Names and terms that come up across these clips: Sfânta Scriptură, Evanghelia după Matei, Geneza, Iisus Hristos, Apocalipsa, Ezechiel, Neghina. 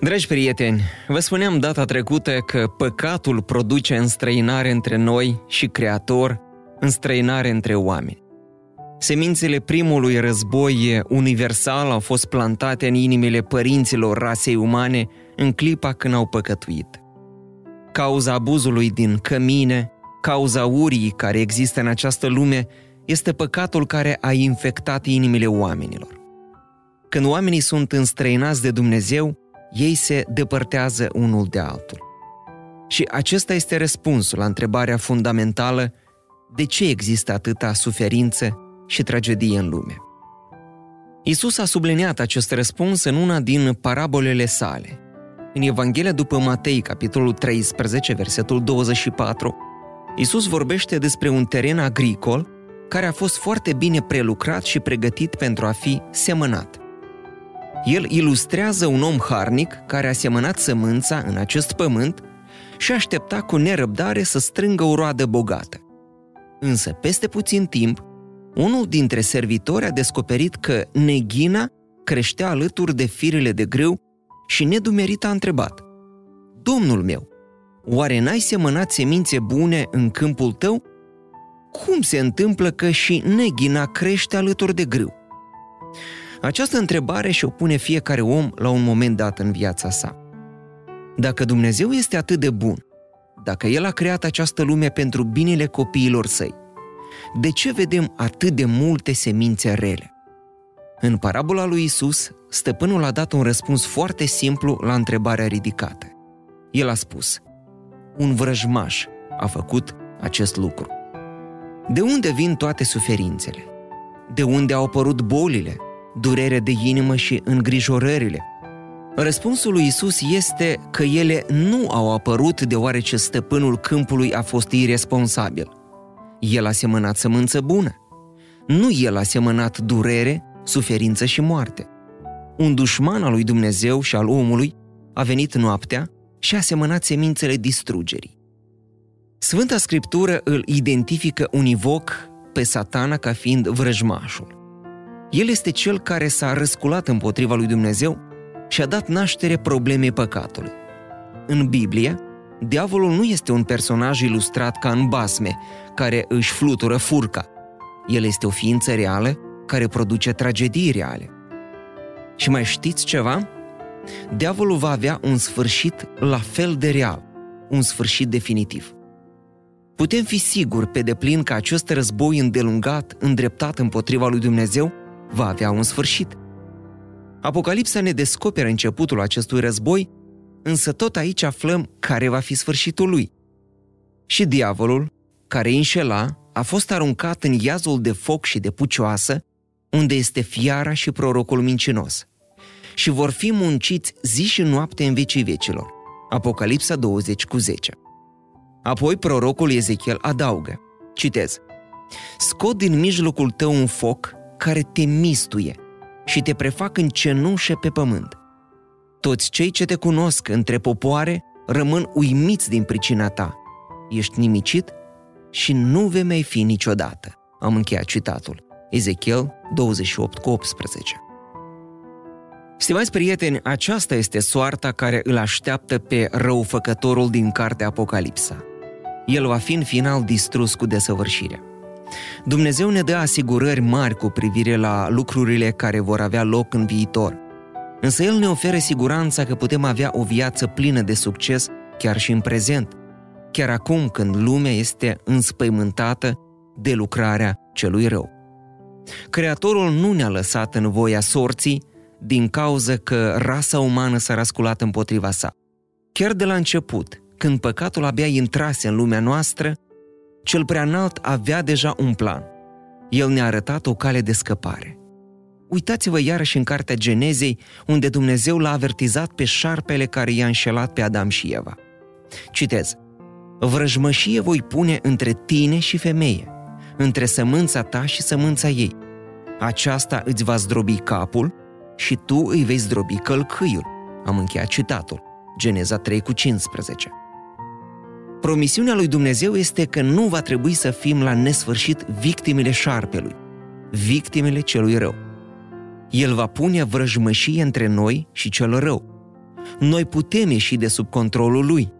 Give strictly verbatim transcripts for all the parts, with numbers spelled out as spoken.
Dragi prieteni, vă spuneam data trecută că păcatul produce înstrăinare între noi și Creator, înstrăinare între oameni. Semințele primului război universal au fost plantate în inimile părinților rasei umane în clipa când au păcătuit. Cauza abuzului din cămine, cauza urii care există în această lume, este păcatul care a infectat inimile oamenilor. Când oamenii sunt înstrăinați de Dumnezeu, ei se depărtează unul de altul. Și acesta este răspunsul la întrebarea fundamentală: de ce există atâta suferință și tragedie în lume? Iisus a subliniat acest răspuns în una din parabolele sale. În Evanghelia după Matei, capitolul treisprezece, versetul douăzeci și patru, Iisus vorbește despre un teren agricol care a fost foarte bine prelucrat și pregătit pentru a fi semănat. El ilustrează un om harnic care a semănat sămânța în acest pământ și aștepta cu nerăbdare să strângă o roadă bogată. Însă, peste puțin timp, unul dintre servitori a descoperit că neghina creștea alături de firele de grâu și nedumerit a întrebat: „Domnul meu, oare n-ai semănat semințe bune în câmpul tău? Cum se întâmplă că și neghina crește alături de grâu?” Această întrebare și-o pune fiecare om la un moment dat în viața sa. Dacă Dumnezeu este atât de bun, dacă El a creat această lume pentru binele copiilor Săi, de ce vedem atât de multe semințe rele? În parabola lui Iisus, stăpânul a dat un răspuns foarte simplu la întrebarea ridicată. El a spus: un vrăjmaș a făcut acest lucru. De unde vin toate suferințele? De unde au apărut bolile, durerea de inimă și îngrijorările? Răspunsul lui Iisus este că ele nu au apărut deoarece stăpânul câmpului a fost iresponsabil. El a semănat sămânță bună. Nu el a semănat durere, suferință și moarte. Un dușman al lui Dumnezeu și al omului a venit noaptea și a semănat semințele distrugerii. Sfânta Scriptură îl identifică univoc pe Satana ca fiind vrăjmașul. El este cel care s-a răsculat împotriva lui Dumnezeu și a dat naștere problemei păcatului. În Biblie, diavolul nu este un personaj ilustrat ca în basme, care își flutură furca. El este o ființă reală care produce tragedii reale. Și mai știți ceva? Diavolul va avea un sfârșit la fel de real, un sfârșit definitiv. Putem fi siguri pe deplin că acest război îndelungat, îndreptat împotriva lui Dumnezeu, va avea un sfârșit. Apocalipsa ne descoperă începutul acestui război, însă tot aici aflăm care va fi sfârșitul lui. Și diavolul, care înșela, a fost aruncat în iazul de foc și de pucioasă, unde este fiara și prorocul mincinos. Și vor fi munciți zi și noapte în vecii vecilor. Apocalipsa douăzeci cu zece. Apoi prorocul Ezechiel adaugă, citez: „Scot din mijlocul tău un foc care te mistuie și te prefac în cenușă pe pământ. Toți cei ce te cunosc între popoare rămân uimiți din pricina ta. Ești nimicit și nu vei mai fi niciodată.” Am încheiat citatul. Ezechiel douăzeci și opt cu optsprezece. Stimați prieteni, aceasta este soarta care îl așteaptă pe răufăcătorul din cartea Apocalipsa. El va fi în final distrus cu desăvârșirea. Dumnezeu ne dă asigurări mari cu privire la lucrurile care vor avea loc în viitor, însă El ne oferă siguranța că putem avea o viață plină de succes chiar și în prezent, chiar acum când lumea este înspăimântată de lucrarea celui rău. Creatorul nu ne-a lăsat în voia sorții din cauza că rasa umană s-a răsculat împotriva sa. Chiar de la început, când păcatul abia intrase în lumea noastră, Cel Preaînalt avea deja un plan. El ne-a arătat o cale de scăpare. Uitați-vă iarăși în cartea Genezei, unde Dumnezeu l-a avertizat pe șarpele care i-a înșelat pe Adam și Eva. Citez: vrăjmășie voi pune între tine și femeie, între sămânța ta și sămânța ei. Aceasta îți va zdrobi capul și tu îi vei zdrobi călcâiul. Am încheiat citatul. Geneza trei cincisprezece. Promisiunea lui Dumnezeu este că nu va trebui să fim la nesfârșit victimele șarpelui, victimele celui rău. El va pune vrăjmășie între noi și cel rău. Noi putem ieși de sub controlul lui.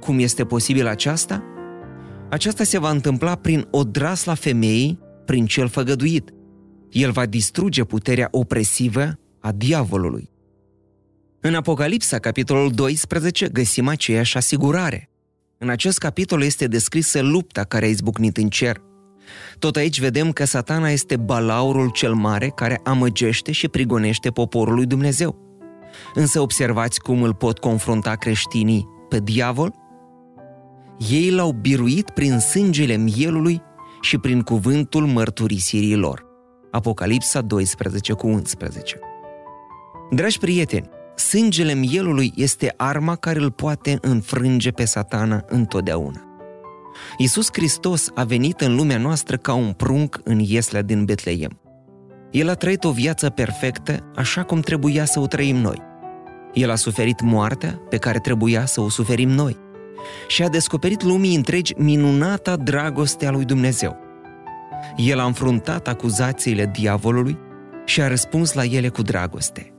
Cum este posibil aceasta? Aceasta se va întâmpla prin odrasla femeii, prin cel făgăduit. El va distruge puterea opresivă a diavolului. În Apocalipsa, capitolul doisprezece, găsim aceeași asigurare. În acest capitol este descrisă lupta care a izbucnit în cer. Tot aici vedem că Satana este balaurul cel mare care amăgește și prigonește poporul lui Dumnezeu. Însă observați cum îl pot confrunta creștinii pe diavol? Ei l-au biruit prin sângele mielului și prin cuvântul mărturisirii lor. Apocalipsa doisprezece cu unsprezece. Dragi prieteni, sângele mielului este arma care îl poate înfrânge pe Satana întotdeauna. Iisus Hristos a venit în lumea noastră ca un prunc în ieslea din Betleem. El a trăit o viață perfectă, așa cum trebuia să o trăim noi. El a suferit moartea pe care trebuia să o suferim noi și a descoperit lumii întregi minunata dragoste a lui Dumnezeu. El a înfruntat acuzațiile diavolului și a răspuns la ele cu dragoste.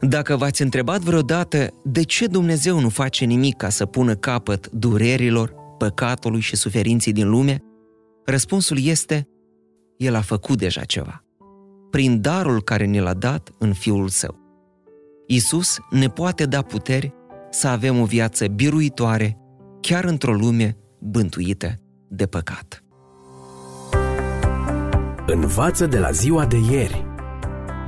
Dacă v-ați întrebat vreodată de ce Dumnezeu nu face nimic ca să pună capăt durerilor, păcatului și suferinței din lume, răspunsul este: El a făcut deja ceva, prin darul care ne l-a dat în Fiul Său. Iisus ne poate da puteri să avem o viață biruitoare, chiar într-o lume bântuită de păcat. Învață de la ziua de ieri.